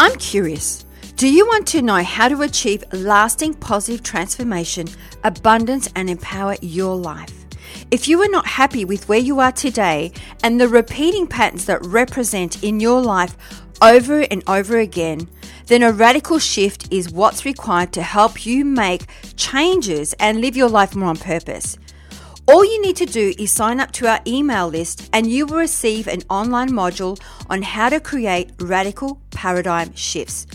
I'm curious. Do you want to know how to achieve lasting positive transformation, abundance, and empower your life? If you are not happy with where you are today and the repeating patterns that represent in your life over and over again, then a radical shift is what's required to help you make changes and live your life more on purpose. All you need to do is sign up to our email list and you will receive an online module on how to create radical paradigm shifts.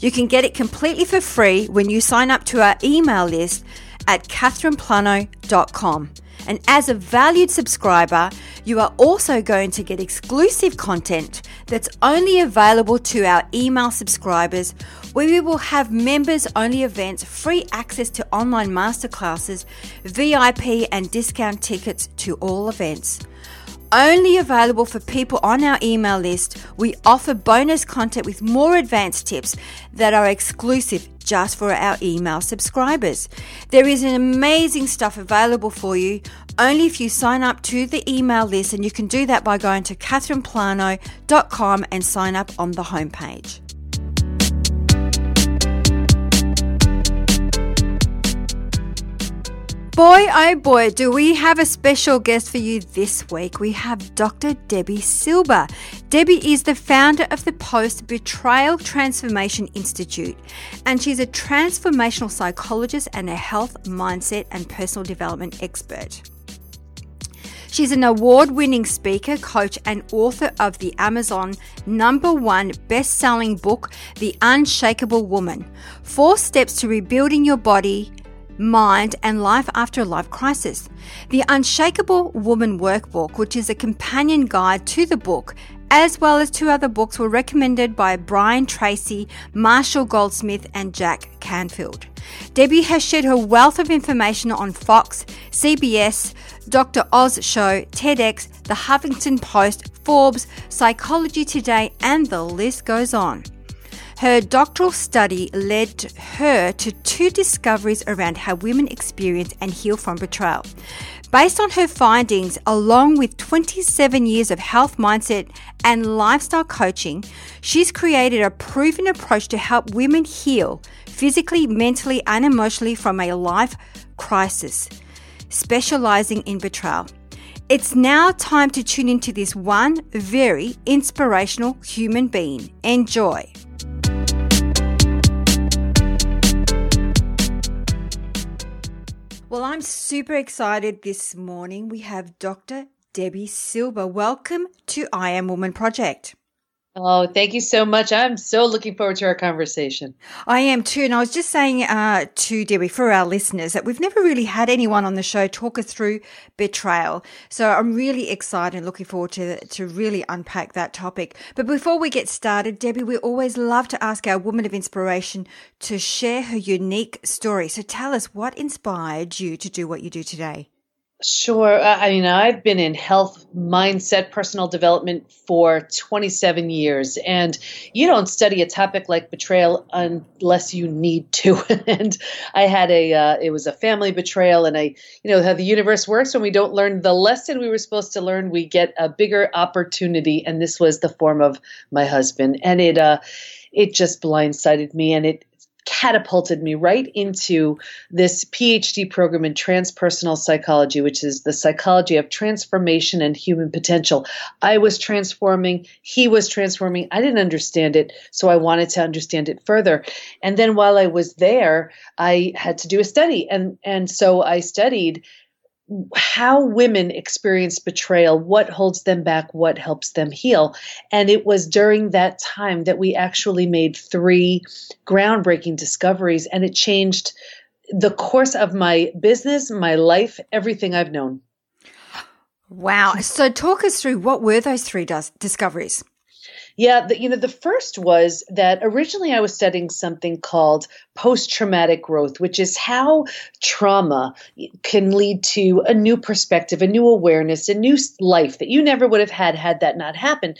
You can get it completely for free when you sign up to our email list at catherineplano.com. And as a valued subscriber, you are also going to get exclusive content that's only available to our email subscribers, where we will have members-only events, free access to online masterclasses, VIP and discount tickets to all events. Only available for people on our email list, we offer bonus content with more advanced tips that are exclusive just for our email subscribers. There is an amazing stuff available for you only if you sign up to the email list, and you can do that by going to catherineplano.com and sign up on the homepage. Boy, oh boy, do we have a special guest for you this week. We have Dr. Debi Silber. Debi is the founder of the Post Betrayal Transformation Institute, and she's a transformational psychologist and a health, mindset, and personal development expert. She's an award-winning speaker, coach, and author of the Amazon #1 best-selling book, The Unshakable Woman: 4 Steps to Rebuilding Your Body, Mind and Life After a Life Crisis. The Unshakable Woman Workbook, which is a companion guide to the book, as well as 2 other books, were recommended by Brian Tracy, Marshall Goldsmith, and Jack Canfield. Debi has shared her wealth of information on Fox, CBS, Dr. Oz Show, TEDx, the Huffington Post, Forbes, Psychology Today, and the list goes on. Her doctoral study led her to 2 discoveries around how women experience and heal from betrayal. Based on her findings, along with 27 years of health, mindset, and lifestyle coaching, she's created a proven approach to help women heal physically, mentally, and emotionally from a life crisis, specializing in betrayal. It's now time to tune into this one very inspirational human being. Enjoy. Well, I'm super excited this morning. We have Dr. Debi Silber. Welcome to I Am Woman Project. Oh, thank you so much. I'm so looking forward to our conversation. I am too. And I was just saying to Debi, for our listeners, that we've never really had anyone on the show talk us through betrayal. So I'm really excited and looking forward to really unpack that topic. But before we get started, Debi, we always love to ask our woman of inspiration to share her unique story. So tell us, what inspired you to do what you do today? Sure. I've been in health, mindset, personal development for 27 years, and you don't study a topic like betrayal unless you need to. And I had it was a family betrayal, and how the universe works. When we don't learn the lesson we were supposed to learn, we get a bigger opportunity. And this was the form of my husband, and it just blindsided me, and it catapulted me right into this PhD program in transpersonal psychology, which is the psychology of transformation and human potential. I was transforming. He was transforming. I didn't understand it, so I wanted to understand it further. And then while I was there, I had to do a study. And so I studied how women experience betrayal, what holds them back, what helps them heal. And it was during that time that we actually made 3 groundbreaking discoveries, and it changed the course of my business, my life, everything I've known. Wow. So talk us through, what were those 3 discoveries? Yeah, the first was that originally I was studying something called post-traumatic growth, which is how trauma can lead to a new perspective, a new awareness, a new life that you never would have had that not happened.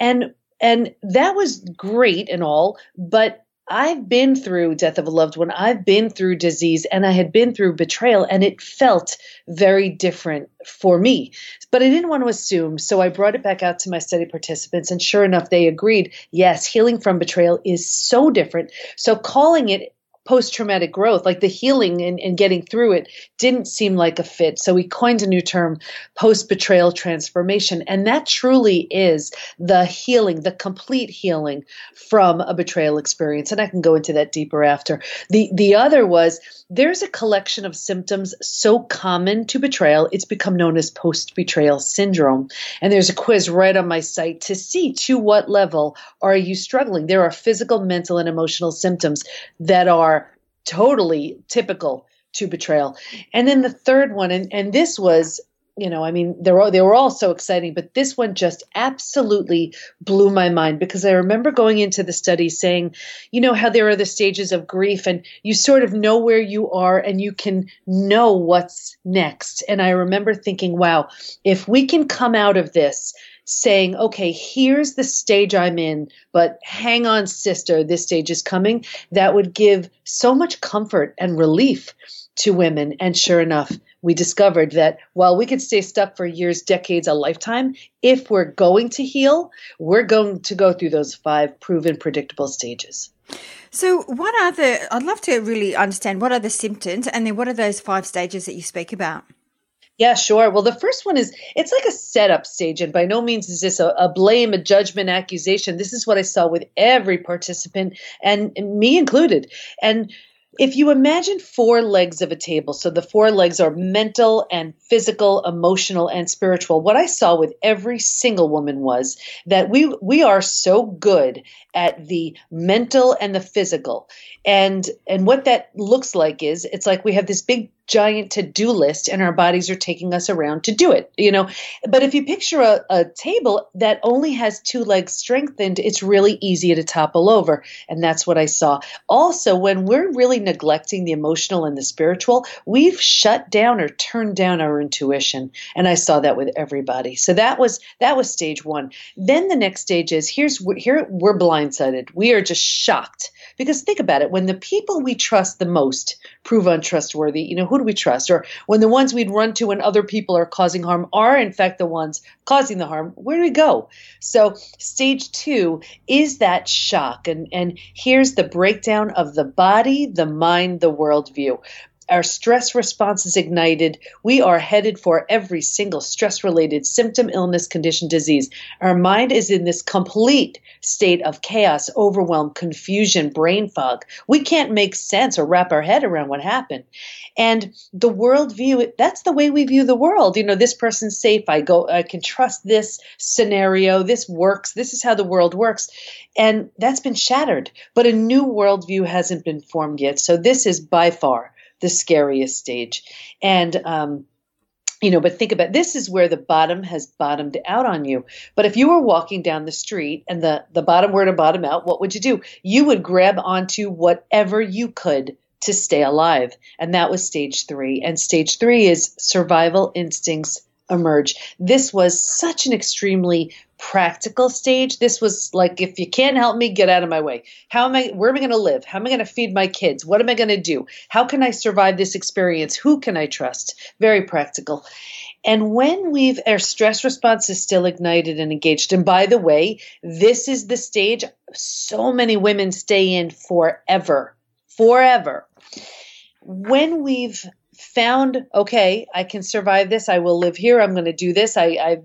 And that was great and all, but I've been through death of a loved one, I've been through disease, and I had been through betrayal, and it felt very different for me. But I didn't want to assume, so I brought it back out to my study participants, and sure enough, they agreed, yes, healing from betrayal is so different. So calling it post-traumatic growth, like the healing and getting through it, didn't seem like a fit. So we coined a new term, post-betrayal transformation. And that truly is the healing, the complete healing from a betrayal experience. And I can go into that deeper after. The other was, there's a collection of symptoms so common to betrayal, it's become known as post-betrayal syndrome. And there's a quiz right on my site to see to what level are you struggling. There are physical, mental, and emotional symptoms that are totally typical to betrayal. And then the third one, and this was, they were all so exciting, but this one just absolutely blew my mind, because I remember going into the study saying, you know how there are the stages of grief and you sort of know where you are and you can know what's next. And I remember thinking, wow, if we can come out of this saying, okay, here's the stage I'm in, but hang on, sister, this stage is coming, that would give so much comfort and relief to women. And sure enough, we discovered that while we could stay stuck for years, decades, a lifetime, if we're going to heal, we're going to go through those 5 proven predictable stages. So I'd love to really understand, what are the symptoms, and then what are those 5 stages that you speak about? Yeah, sure. Well, the first one is, it's like a setup stage, and by no means is this a blame, a judgment, accusation. This is what I saw with every participant, and me included. And if you imagine 4 legs of a table, so the 4 legs are mental and physical, emotional and spiritual. What I saw with every single woman was that we are so good at the mental and the physical. And what that looks like is, it's like we have this big giant to-do list and our bodies are taking us around to do it, But if you picture a table that only has 2 legs strengthened, it's really easy to topple over. And that's what I saw. Also, when we're really neglecting the emotional and the spiritual, we've shut down or turned down our intuition. And I saw that with everybody. So that was stage 1. Then the next stage is, here we're blindsided. We are just shocked. Because think about it, when the people we trust the most prove untrustworthy, who do we trust? Or when the ones we'd run to when other people are causing harm are in fact the ones causing the harm, where do we go? So stage 2 is that shock. And here's the breakdown of the body, the mind, the worldview. Our stress response is ignited. We are headed for every single stress-related symptom, illness, condition, disease. Our mind is in this complete state of chaos, overwhelm, confusion, brain fog. We can't make sense or wrap our head around what happened. And the worldview, that's the way we view the world. This person's safe. I can trust this scenario. This works. This is how the world works. And that's been shattered. But a new worldview hasn't been formed yet. So this is by far the scariest stage. And, but think about, this is where the bottom has bottomed out on you. But if you were walking down the street and the bottom were to bottom out, what would you do? You would grab onto whatever you could to stay alive. And that was stage 3. And stage 3 is survival instincts emerge. This was such an extremely practical stage. This was like, if you can't help me, get out of my way. Where am I going to live? How am I going to feed my kids? What am I going to do? How can I survive this experience? Who can I trust? Very practical. And when our stress response is still ignited and engaged, and by the way, this is the stage so many women stay in forever. forever. When we've found, okay, I can survive this, I will live here, I'm going to do this, I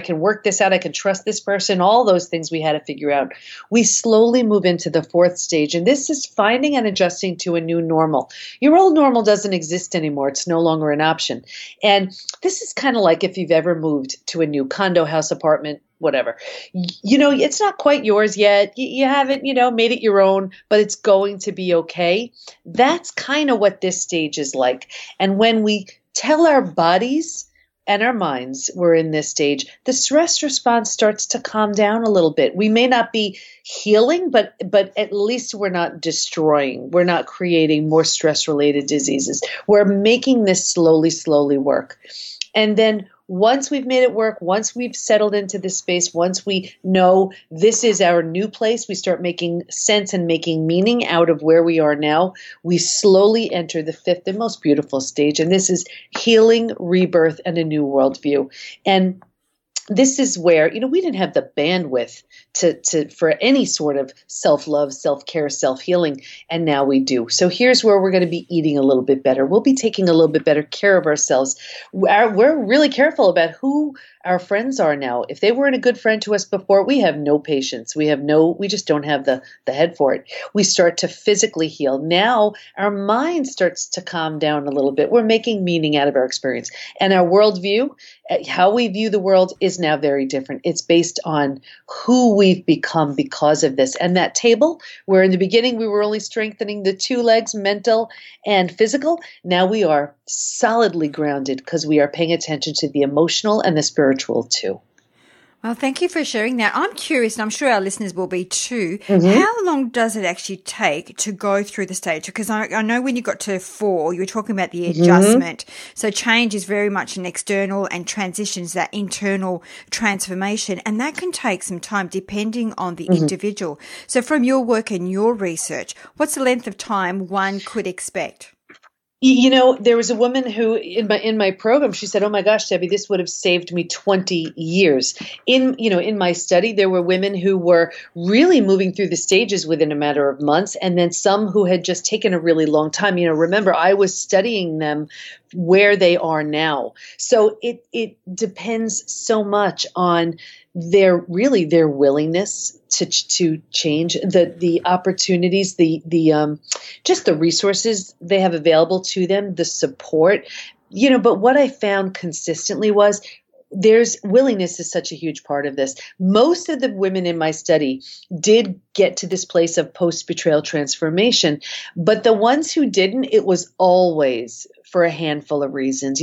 can work this out, I can trust this person, all those things we had to figure out. We slowly move into the fourth stage, and this is finding and adjusting to a new normal. Your old normal doesn't exist anymore. It's no longer an option. And this is kind of like if you've ever moved to a new condo, house, apartment, whatever. You know, it's not quite yours yet. You haven't, made it your own, but it's going to be okay. That's kind of what this stage is like. And when we tell our bodies and our minds we're in this stage, the stress response starts to calm down a little bit. We may not be healing, but at least we're not destroying. We're not creating more stress-related diseases. We're making this slowly, slowly work. And then once we've made it work, once we've settled into this space, once we know this is our new place, we start making sense and making meaning out of where we are now, we slowly enter the fifth and most beautiful stage. And this is healing, rebirth, and a new worldview. And this is where, we didn't have the bandwidth for any sort of self-love, self-care, self-healing, and now we do. So here's where we're going to be eating a little bit better. We'll be taking a little bit better care of ourselves. We're really careful about who our friends are now. If they weren't a good friend to us before, we have no patience. We just don't have the head for it. We start to physically heal. Now our mind starts to calm down a little bit. We're making meaning out of our experience. And our worldview, how we view the world, is now very different. It's based on who we've become because of this. And that table, where in the beginning we were only strengthening the two legs, mental and physical, now we are solidly grounded because we are paying attention to the emotional and the spiritual too. Well, thank you for sharing that. I'm curious, and I'm sure our listeners will be too, mm-hmm. How long does it actually take to go through the stage? Because I know when you got to 4, you were talking about the adjustment. Mm-hmm. So change is very much an external, and transitions, that internal transformation. And that can take some time depending on the mm-hmm. individual. So from your work and your research, what's the length of time one could expect? There was a woman who in my program, she said, "Oh my gosh, Debbie, this would have saved me 20 years." In my study, there were women who were really moving through the stages within a matter of months, and then some who had just taken a really long time. Remember, I was studying them where they are now. So it depends so much on their willingness to change, the opportunities, just the resources they have available to them, the support, but what I found consistently was there's willingness is such a huge part of this. Most of the women in my study did get to this place of post-betrayal transformation, but the ones who didn't, it was always for a handful of reasons.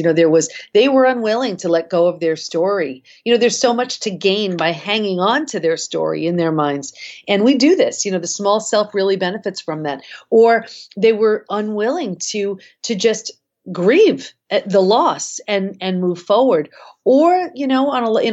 They were unwilling to let go of their story. There's so much to gain by hanging on to their story in their minds. And we do this, the small self really benefits from that. Or they were unwilling to just grieve the loss and move forward. Or, in a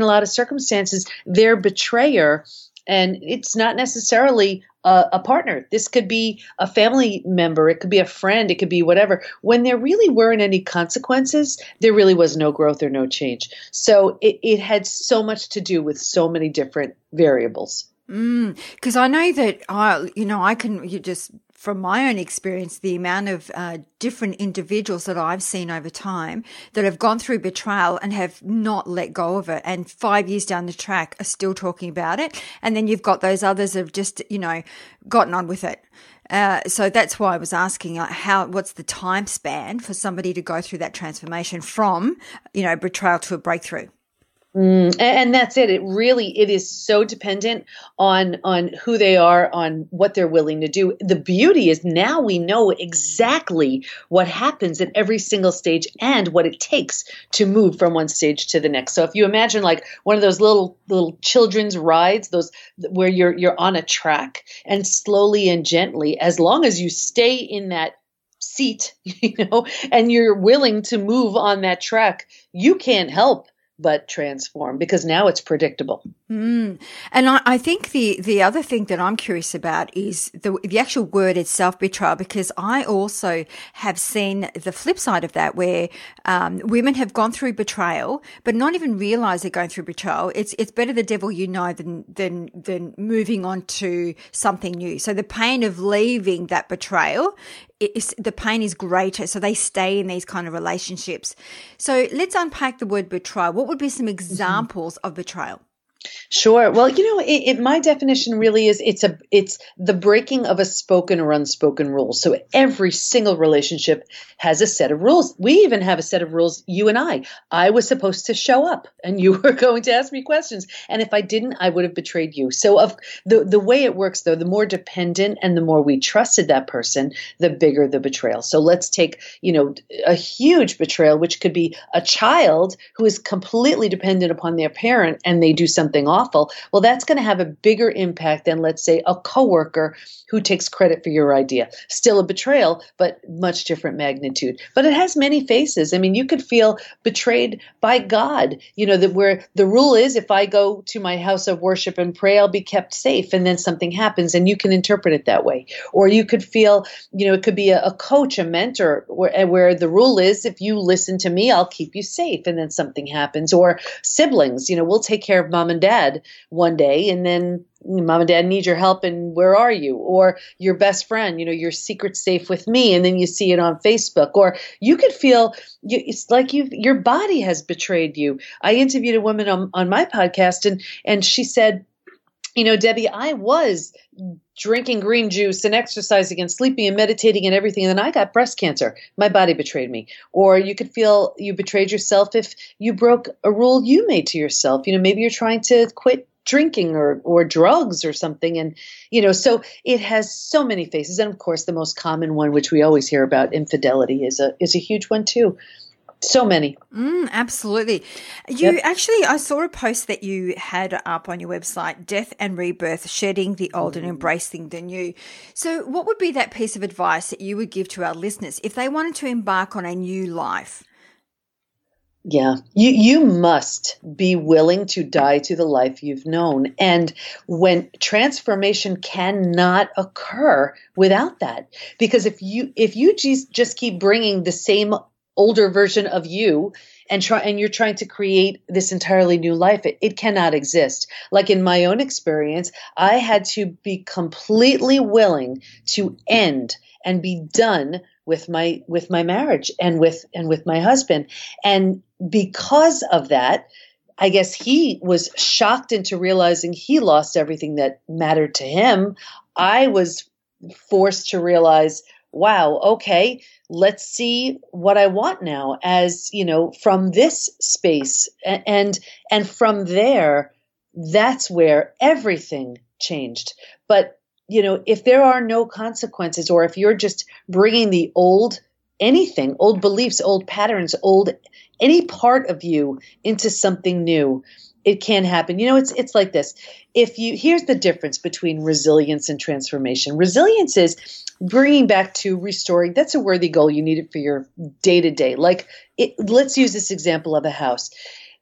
lot of circumstances, their betrayer, and it's not necessarily a partner. This could be a family member. It could be a friend. It could be whatever. When there really weren't any consequences, there really was no growth or no change. So it had so much to do with so many different variables. Because I know that from my own experience, the amount of different individuals that I've seen over time that have gone through betrayal and have not let go of it, and 5 years down the track are still talking about it. And then you've got those others that have just, gotten on with it. So that's why I was asking what's the time span for somebody to go through that transformation from, betrayal to a breakthrough? And that's it. It is so dependent on who they are, on what they're willing to do. The beauty is now we know exactly what happens at every single stage and what it takes to move from one stage to the next. So if you imagine like one of those little children's rides, those where you're on a track, and slowly and gently, as long as you stay in that seat, and you're willing to move on that track, you can't help but transform, because now it's predictable. Mm. And I think the other thing that I'm curious about is the actual word itself, betrayal, because I also have seen the flip side of that, where women have gone through betrayal, but not even realize they're going through betrayal. It's better the devil you know than moving on to something new. So the pain of leaving that betrayal, the pain is greater, so they stay in these kind of relationships. So let's unpack the word betrayal. What would be some examples of betrayal? Sure. Well, my definition really is it's the breaking of a spoken or unspoken rule. So every single relationship has a set of rules. We even have a set of rules, you and I. I was supposed to show up and you were going to ask me questions. And if I didn't, I would have betrayed you. So of the way it works, though, the more dependent and the more we trusted that person, the bigger the betrayal. So let's take, a huge betrayal, which could be a child who is completely dependent upon their parent and they do something awful. Well, that's going to have a bigger impact than, let's say, a coworker who takes credit for your idea. Still a betrayal, but much different magnitude. But it has many faces. I mean, you could feel betrayed by God, that where the rule is, if I go to my house of worship and pray, I'll be kept safe. And then something happens and you can interpret it that way. Or you could feel, it could be a coach, a mentor, where the rule is, if you listen to me, I'll keep you safe. And then something happens. Or siblings, we'll take care of mom and dad one day, and then mom and dad need your help, and where are you? Or your best friend, your secret's safe with me, and then you see it on Facebook. Or you could feel it's like your body has betrayed you. I interviewed a woman on my podcast, and she said, Debbie, I was drinking green juice and exercising and sleeping and meditating and everything, and then I got breast cancer. My body betrayed me. Or you could feel you betrayed yourself if you broke a rule you made to yourself. Maybe you're trying to quit drinking or drugs or something. And, so it has so many faces. And of course, the most common one, which we always hear about, infidelity, is a huge one too. So many. Absolutely. I saw a post that you had up on your website, Death and Rebirth, Shedding the Old and Embracing the New. So what would be that piece of advice that you would give to our listeners if they wanted to embark on a new life? Yeah, you must be willing to die to the life you've known. And when transformation cannot occur without that, because if you just keep bringing the same older version of you and you're trying to create this entirely new life, it cannot exist. Like in my own experience, I had to be completely willing to end and be done with my marriage and with my husband. And because of that, I guess he was shocked into realizing he lost everything that mattered to him. I was forced to realize, wow, okay, let's see what I want now as, from this space. And from there, that's where everything changed. But, if there are no consequences, or if you're just bringing the old beliefs, old patterns, any part of you into something new, it can happen. It's like this. Here's the difference between resilience and transformation. Resilience is bringing back to restoring. That's a worthy goal. You need it for your day to day. Like, let's use this example of a house.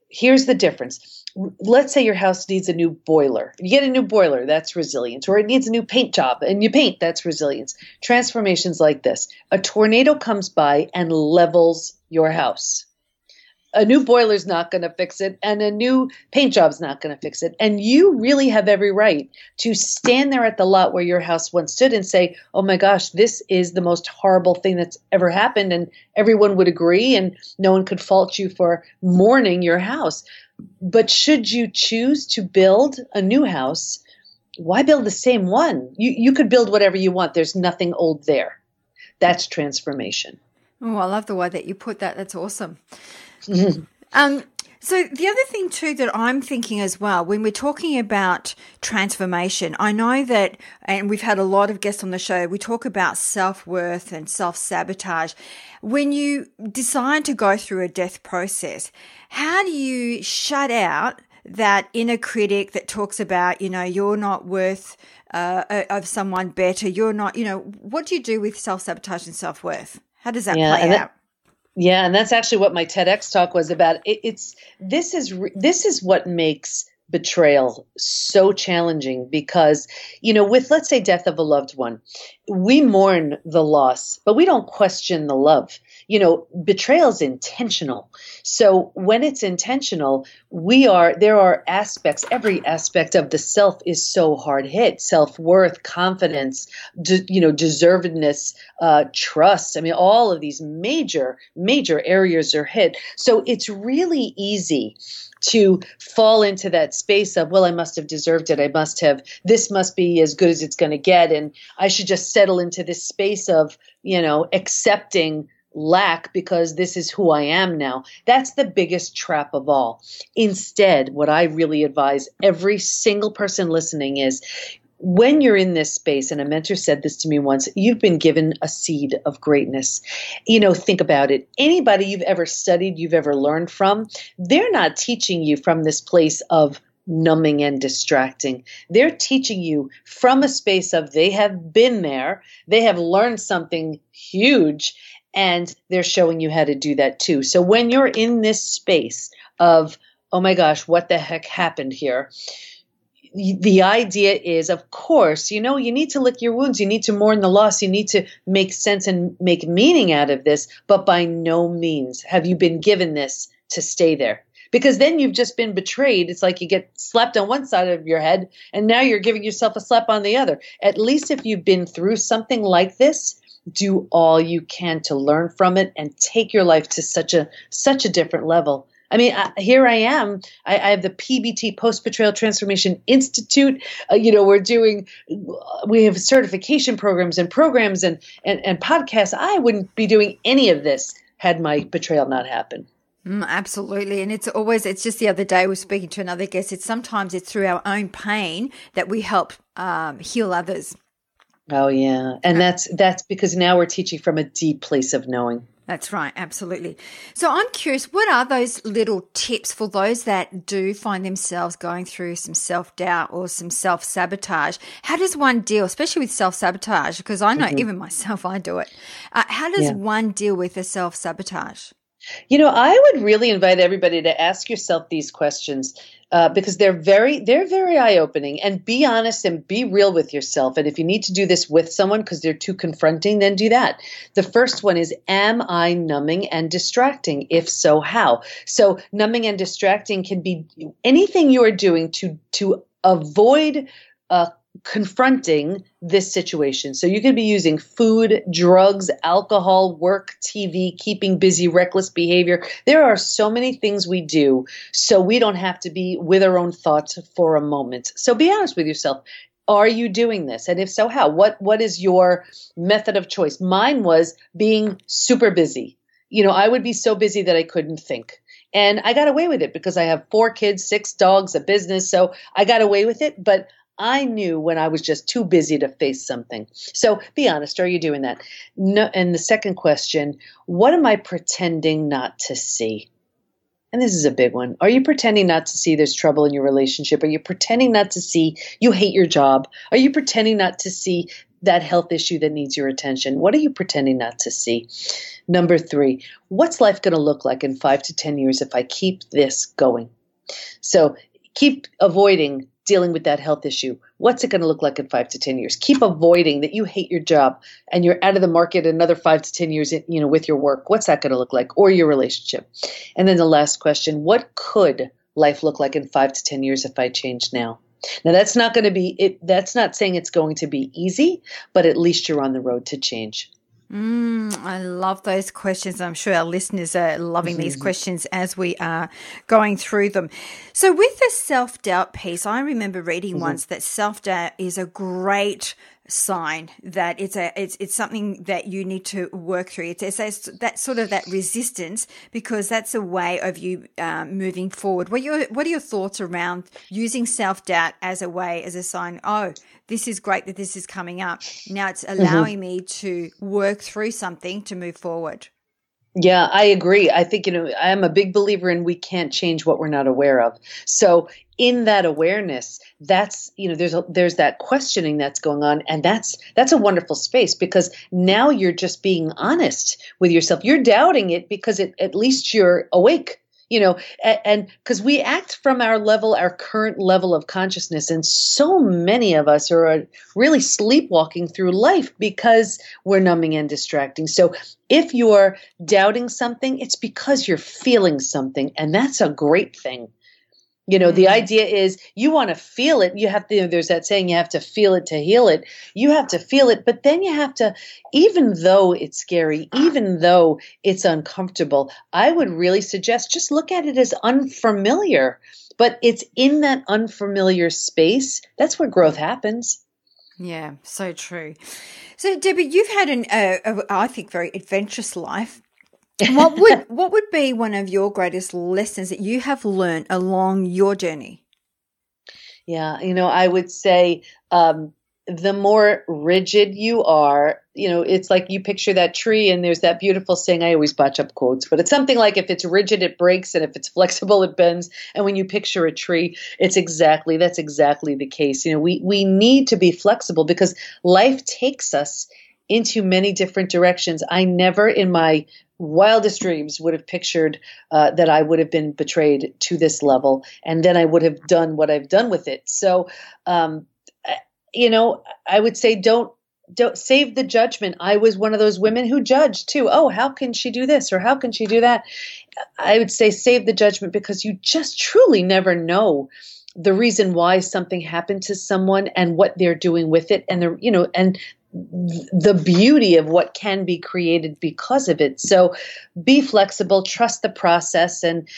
Here's the difference. Let's say your house needs a new boiler. You get a new boiler, that's resilience. Or it needs a new paint job, and you paint, that's resilience. Transformations like this. A tornado comes by and levels your house. A new boiler's not going to fix it, and a new paint job's not going to fix it. And you really have every right to stand there at the lot where your house once stood and say, oh my gosh, this is the most horrible thing that's ever happened, and everyone would agree, and no one could fault you for mourning your house. But should you choose to build a new house, why build the same one? You could build whatever you want. There's nothing old there. That's transformation. Oh, I love the way that you put that. That's awesome. Mm-hmm. So the other thing too that I'm thinking as well, when we're talking about transformation, I know that, and we've had a lot of guests on the show, we talk about self-worth and self-sabotage. When you decide to go through a death process, how do you shut out that inner critic that talks about, you're not worth of someone better, you're not, what do you do with self-sabotage and self-worth? How does that play out? Yeah, and that's actually what my TEDx talk was about. This is what makes betrayal so challenging, because, you know, with, let's say, death of a loved one, we mourn the loss, but we don't question the love. You know, betrayal is intentional. So when it's intentional, there are aspects, every aspect of the self is so hard hit: self-worth, confidence, deservedness, trust. I mean, all of these major, major areas are hit. So it's really easy to fall into that space of, well, I must have deserved it. This must be as good as it's going to get. And I should just settle into this space of, you know, accepting lack because this is who I am now. That's the biggest trap of all. Instead, what I really advise every single person listening is, when you're in this space, and a mentor said this to me once, you've been given a seed of greatness. You know, think about it. Anybody you've ever studied, you've ever learned from, they're not teaching you from this place of numbing and distracting. They're teaching you from a space of, they have been there, they have learned something huge, and they're showing you how to do that too. So when you're in this space of, oh my gosh, what the heck happened here? The idea is, of course, you know, you need to lick your wounds, you need to mourn the loss, you need to make sense and make meaning out of this, but by no means have you been given this to stay there. Because then you've just been betrayed. It's like you get slapped on one side of your head, and now you're giving yourself a slap on the other. At least if you've been through something like this, do all you can to learn from it and take your life to such a different level. I mean, here I am. I have the PBT, Post Betrayal Transformation Institute. We have certification programs and podcasts. I wouldn't be doing any of this had my betrayal not happened. Absolutely. And it's just the other day we were speaking to another guest. Sometimes it's through our own pain that we help heal others. Oh, yeah. And that's because now we're teaching from a deep place of knowing. That's right. Absolutely. So I'm curious, what are those little tips for those that do find themselves going through some self-doubt or some self-sabotage? How does one deal, especially with self-sabotage? Because I know even myself, I do it. How does one deal with a self-sabotage? You know, I would really invite everybody to ask yourself these questions because they're very eye-opening, and be honest and be real with yourself. And if you need to do this with someone because they're too confronting, then do that. The first one is, am I numbing and distracting? If so, how? So numbing and distracting can be anything you are doing to avoid confronting this situation. So you could be using food, drugs, alcohol, work, TV, keeping busy, reckless behavior. There are so many things we do so we don't have to be with our own thoughts for a moment. So be honest with yourself. Are you doing this? And if so, how? What is your method of choice? Mine was being super busy. You know, I would be so busy that I couldn't think. And I got away with it because I have 4 kids, 6 dogs, a business. So I got away with it, but I knew when I was just too busy to face something. So be honest, are you doing that? No. And the second question, what am I pretending not to see? And this is a big one. Are you pretending not to see there's trouble in your relationship? Are you pretending not to see you hate your job? Are you pretending not to see that health issue that needs your attention? What are you pretending not to see? Number 3, what's life going to look like in 5 to 10 years if I keep this going? So keep avoiding dealing with that health issue. What's it going to look like in 5 to 10 years? Keep avoiding that you hate your job and you're out of the market another 5 to 10 years, you know, with your work. What's that going to look like, or your relationship? And then the last question, what could life look like in 5 to 10 years if I change now? Now that's not going to be it. That's not saying it's going to be easy, but at least you're on the road to change. I love those questions. I'm sure our listeners are loving these questions as we are going through them. So with the self-doubt piece, I remember reading once that self-doubt is a great sign that it's something that you need to work through. It's that sort of that resistance, because that's a way of you moving forward. What are your thoughts around using self-doubt as a way, as a sign, oh, this is great that this is coming up. Now it's allowing me to work through something to move forward. Yeah, I agree. I think, I am a big believer in we can't change what we're not aware of. So in that awareness, that's, there's that questioning that's going on. And that's a wonderful space, because now you're just being honest with yourself. You're doubting it because at least you're awake. And because we act from our current level of consciousness. And so many of us are really sleepwalking through life because we're numbing and distracting. So if you're doubting something, it's because you're feeling something. And that's a great thing. The idea is you want to feel it. You have to, there's that saying, you have to feel it to heal it. You have to feel it, but then you have to, even though it's scary, even though it's uncomfortable, I would really suggest just look at it as unfamiliar, but it's in that unfamiliar space. That's where growth happens. Yeah, so true. So Debi, you've had I think, very adventurous life. What would be one of your greatest lessons that you have learned along your journey? Yeah, I would say the more rigid you are, it's like you picture that tree, and there's that beautiful saying, I always botch up quotes, but it's something like, if it's rigid, it breaks, and if it's flexible, it bends. And when you picture a tree, that's exactly the case. We need to be flexible because life takes us into many different directions. I never in my wildest dreams would have pictured that I would have been betrayed to this level, and then I would have done what I've done with it. So, I would say don't save the judgment. I was one of those women who judged too. Oh, how can she do this? Or how can she do that? I would say save the judgment, because you just truly never know the reason why something happened to someone and what they're doing with it. And the beauty of what can be created because of it. So be flexible, trust the process. And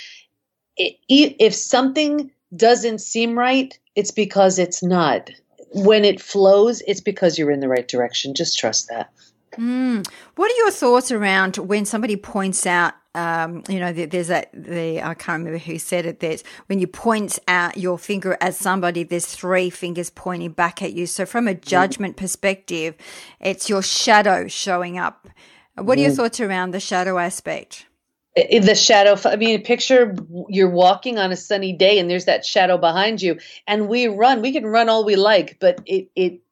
if something doesn't seem right, it's because it's not. When it flows, it's because you're in the right direction. Just trust that. What are your thoughts around when somebody points out, I can't remember who said it, there's when you point out your finger at somebody, there's three fingers pointing back at you. So from a judgment perspective, it's your shadow showing up. What are your thoughts around the shadow aspect? The shadow, picture you're walking on a sunny day and there's that shadow behind you, and we can run all we like, but it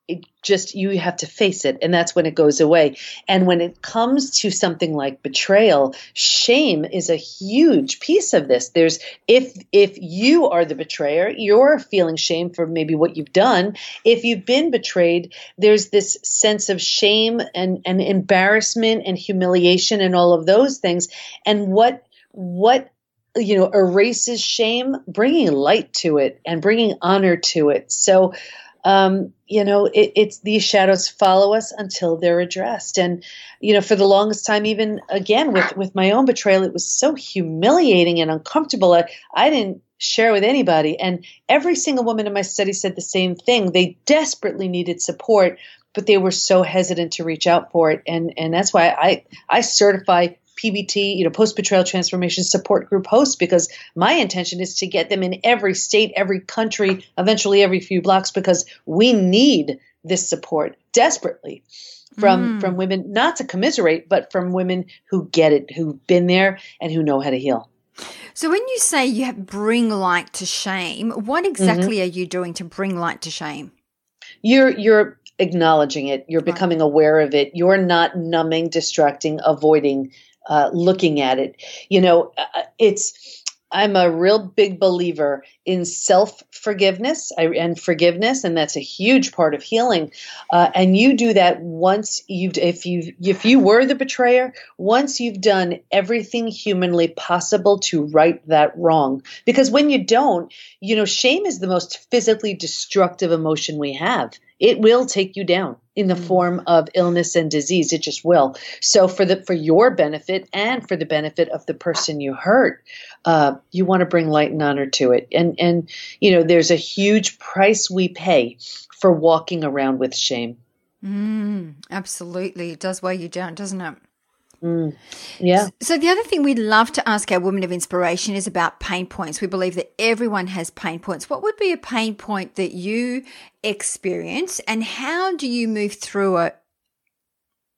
just, you have to face it, and that's when it goes away. And when it comes to something like betrayal, shame is a huge piece of this. There's, if you are the betrayer, you're feeling shame for maybe what you've done. If you've been betrayed, there's this sense of shame and embarrassment and humiliation and all of those things. And what erases shame? Bringing light to it and bringing honor to it. So, it's these shadows follow us until they're addressed. And, for the longest time, even again, with my own betrayal, it was so humiliating and uncomfortable. I didn't share with anybody. And every single woman in my study said the same thing. They desperately needed support, but they were so hesitant to reach out for it. And that's why I certify PBT, Post-Betrayal Transformation Support Group hosts, because my intention is to get them in every state, every country, eventually every few blocks, because we need this support desperately from women, not to commiserate, but from women who get it, who've been there and who know how to heal. So when you say you bring light to shame, what exactly are you doing to bring light to shame? You're acknowledging it. You're becoming aware of it. You're not numbing, distracting, avoiding, looking at it. I'm a real big believer in self-forgiveness and forgiveness, and that's a huge part of healing. And you do that once if you were the betrayer, once you've done everything humanly possible to right that wrong. Because when you don't, shame is the most physically destructive emotion we have. It will take you down in the form of illness and disease. It just will. So for your benefit and for the benefit of the person you hurt, you want to bring light and honor to it. And there's a huge price we pay for walking around with shame. Absolutely. It does weigh you down, doesn't it? Yeah. So the other thing we love to ask our women of inspiration is about pain points. We believe that everyone has pain points. What would be a pain point that you experience, and how do you move through it?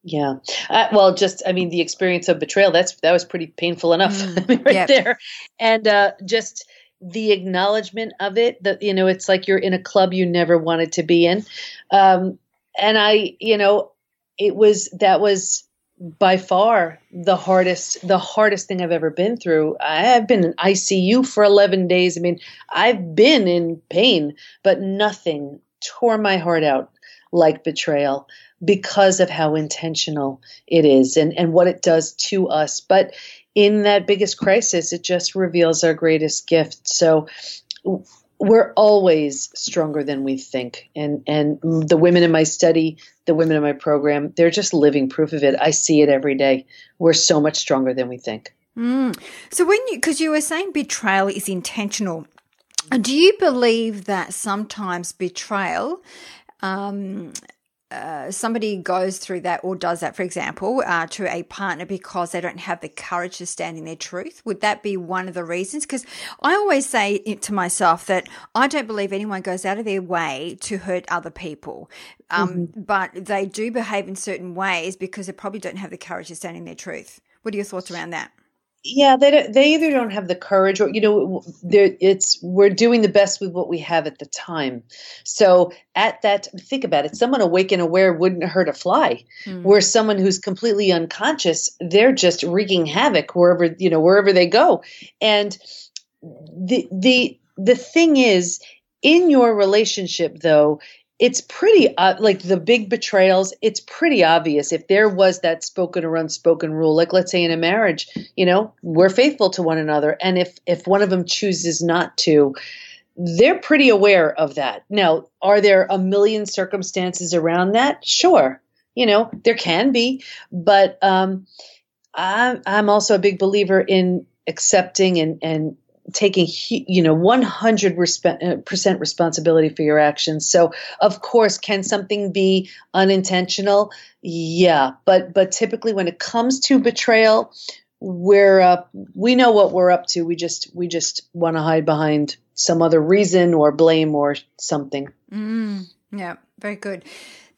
Yeah. The experience of betrayal, that was pretty painful enough there. And just the acknowledgement of it, that, you know, it's like you're in a club you never wanted to be in. That was by far the hardest thing I've ever been through. I have been in ICU for 11 days. I mean, I've been in pain, but nothing tore my heart out like betrayal, because of how intentional it is and what it does to us. But in that biggest crisis, it just reveals our greatest gift. So we're always stronger than we think. And the women in my study, the women in my program, they're just living proof of it. I see it every day. We're so much stronger than we think. Mm. So because you were saying betrayal is intentional, do you believe that sometimes betrayal, somebody goes through that or does that, for example, to a partner because they don't have the courage to stand in their truth? Would that be one of the reasons? Because I always say it to myself that I don't believe anyone goes out of their way to hurt other people, but they do behave in certain ways because they probably don't have the courage to stand in their truth. What are your thoughts around that? Yeah, they either don't have the courage or, you know, we're doing the best with what we have at the time. So think about it, someone awake and aware wouldn't hurt a fly. Mm. Where someone who's completely unconscious, they're just wreaking havoc wherever they go. And the thing is, in your relationship though, it's pretty the big betrayals, it's pretty obvious if there was that spoken or unspoken rule. Like, let's say in a marriage, you know, we're faithful to one another. And if one of them chooses not to, they're pretty aware of that. Now, are there a million circumstances around that? Sure. You know, there can be. But I'm also a big believer in accepting and taking, 100% responsibility for your actions. So of course, can something be unintentional? Yeah. But typically when it comes to betrayal, we know what we're up to. We just want to hide behind some other reason or blame or something. Mm, yeah. Very good.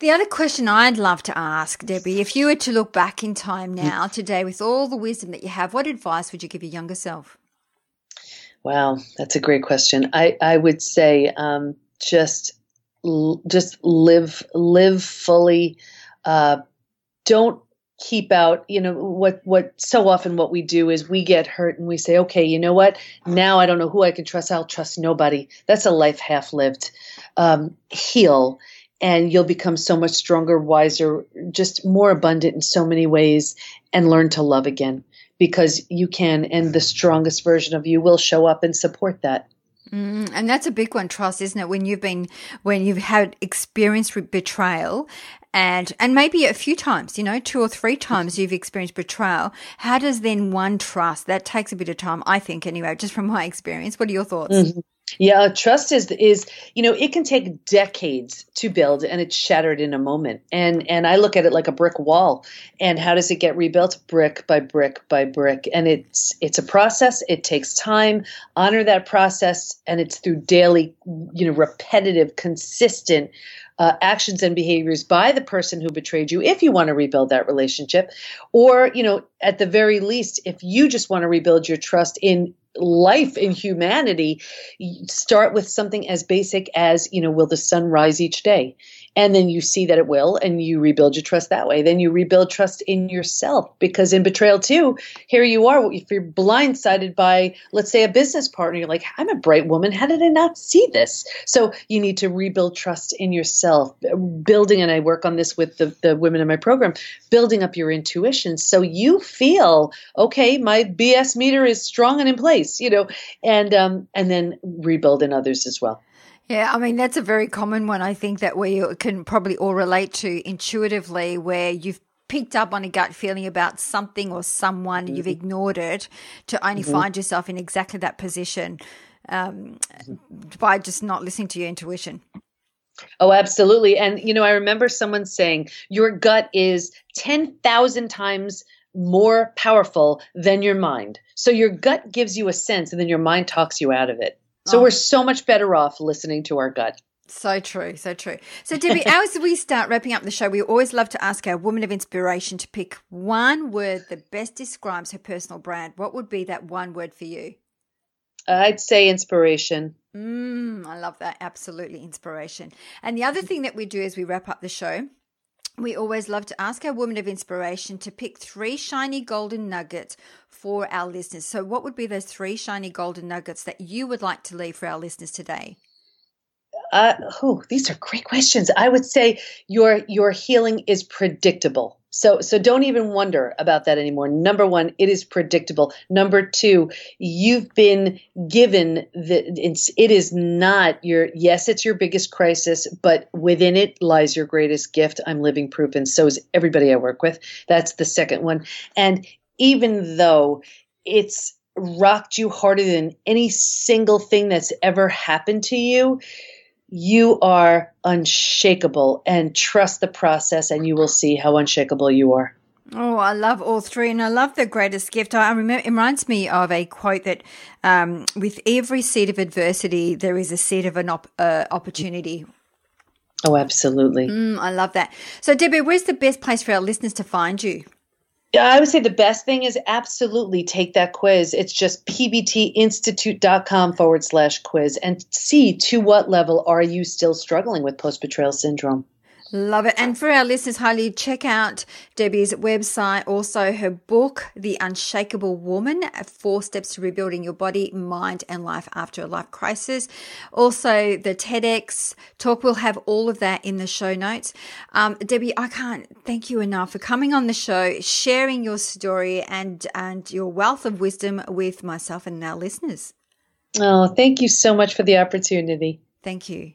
The other question I'd love to ask, Debbie, if you were to look back in time now today with all the wisdom that you have, what advice would you give your younger self? Wow, that's a great question. I would say just live fully. Don't keep out. You know what so often what we do is we get hurt and we say, okay, you know what? Now I don't know who I can trust. I'll trust nobody. That's a life half lived. Heal, and you'll become so much stronger, wiser, just more abundant in so many ways, and learn to love again. Because you can, and the strongest version of you will show up and support that. Mm, and that's a big one, trust, isn't it? When you've had experienced betrayal, and maybe a few times, you know, 2 or 3 times you've experienced betrayal. How does then one trust? That takes a bit of time, I think, anyway, just from my experience. What are your thoughts? Mm-hmm. Yeah, trust is, you know, it can take decades to build and it's shattered in a moment. And I look at it like a brick wall. And how does it get rebuilt? Brick by brick by brick. And it's a process. It takes time. Honor that process. And it's through daily, you know, repetitive, consistent actions and behaviors by the person who betrayed you, if you want to rebuild that relationship, or, you know, at the very least, if you just want to rebuild your trust in life, in humanity, start with something as basic as, you know, will the sun rise each day? And then you see that it will, and you rebuild your trust that way. Then you rebuild trust in yourself, because in betrayal too, here you are, if you're blindsided by, let's say, a business partner, you're like, I'm a bright woman. How did I not see this? So you need to rebuild trust in yourself, building, and I work on this with the women in my program, building up your intuition. So you feel, okay, my BS meter is strong and in place, you know, and then rebuild in others as well. Yeah, I mean, that's a very common one, I think, that we can probably all relate to intuitively, where you've picked up on a gut feeling about something or someone, you've ignored it to only find yourself in exactly that position by just not listening to your intuition. Oh, absolutely. And, you know, I remember someone saying, your gut is 10,000 times more powerful than your mind. So your gut gives you a sense and then your mind talks you out of it. So we're so much better off listening to our gut. So true, so true. So, Debbie, as we start wrapping up the show, we always love to ask our woman of inspiration to pick one word that best describes her personal brand. What would be that one word for you? I'd say inspiration. I love that. Absolutely, inspiration. And the other thing that we do as we wrap up the show, we always love to ask our woman of inspiration to pick three shiny golden nuggets for our listeners. So what would be those three shiny golden nuggets that you would like to leave for our listeners today? These are great questions. I would say your healing is predictable. So don't even wonder about that anymore. Number one, it is predictable. Number two, you've been given it's your biggest crisis, but within it lies your greatest gift. I'm living proof. And so is everybody I work with. That's the second one. And even though it's rocked you harder than any single thing that's ever happened to you, you are unshakable, and trust the process and you will see how unshakable you are. Oh, I love all three, and I love the greatest gift. I remember, it reminds me of a quote that with every seed of adversity, there is a seed of an opportunity. Oh, absolutely. I love that. So, Debbie, where's the best place for our listeners to find you? Yeah, I would say the best thing is absolutely take that quiz. It's just pbtinstitute.com/quiz and see to what level are you still struggling with post-betrayal syndrome. Love it. And for our listeners, highly check out Debbie's website, also her book, The Unshakable Woman, 4 Steps to Rebuilding Your Body, Mind and Life After a Life Crisis. Also, the TEDx talk. We'll have all of that in the show notes. Debbie, I can't thank you enough for coming on the show, sharing your story and your wealth of wisdom with myself and our listeners. Oh, thank you so much for the opportunity. Thank you.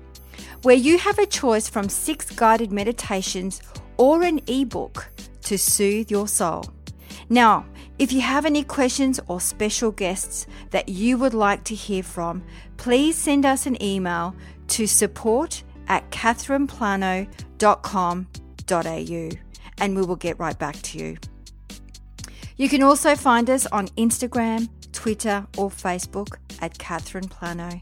where you have a choice from 6 guided meditations or an ebook to soothe your soul. Now, if you have any questions or special guests that you would like to hear from, please send us an email to support@catherineplano.com.au and we will get right back to you. You can also find us on Instagram, Twitter or Facebook at Catherine Plano.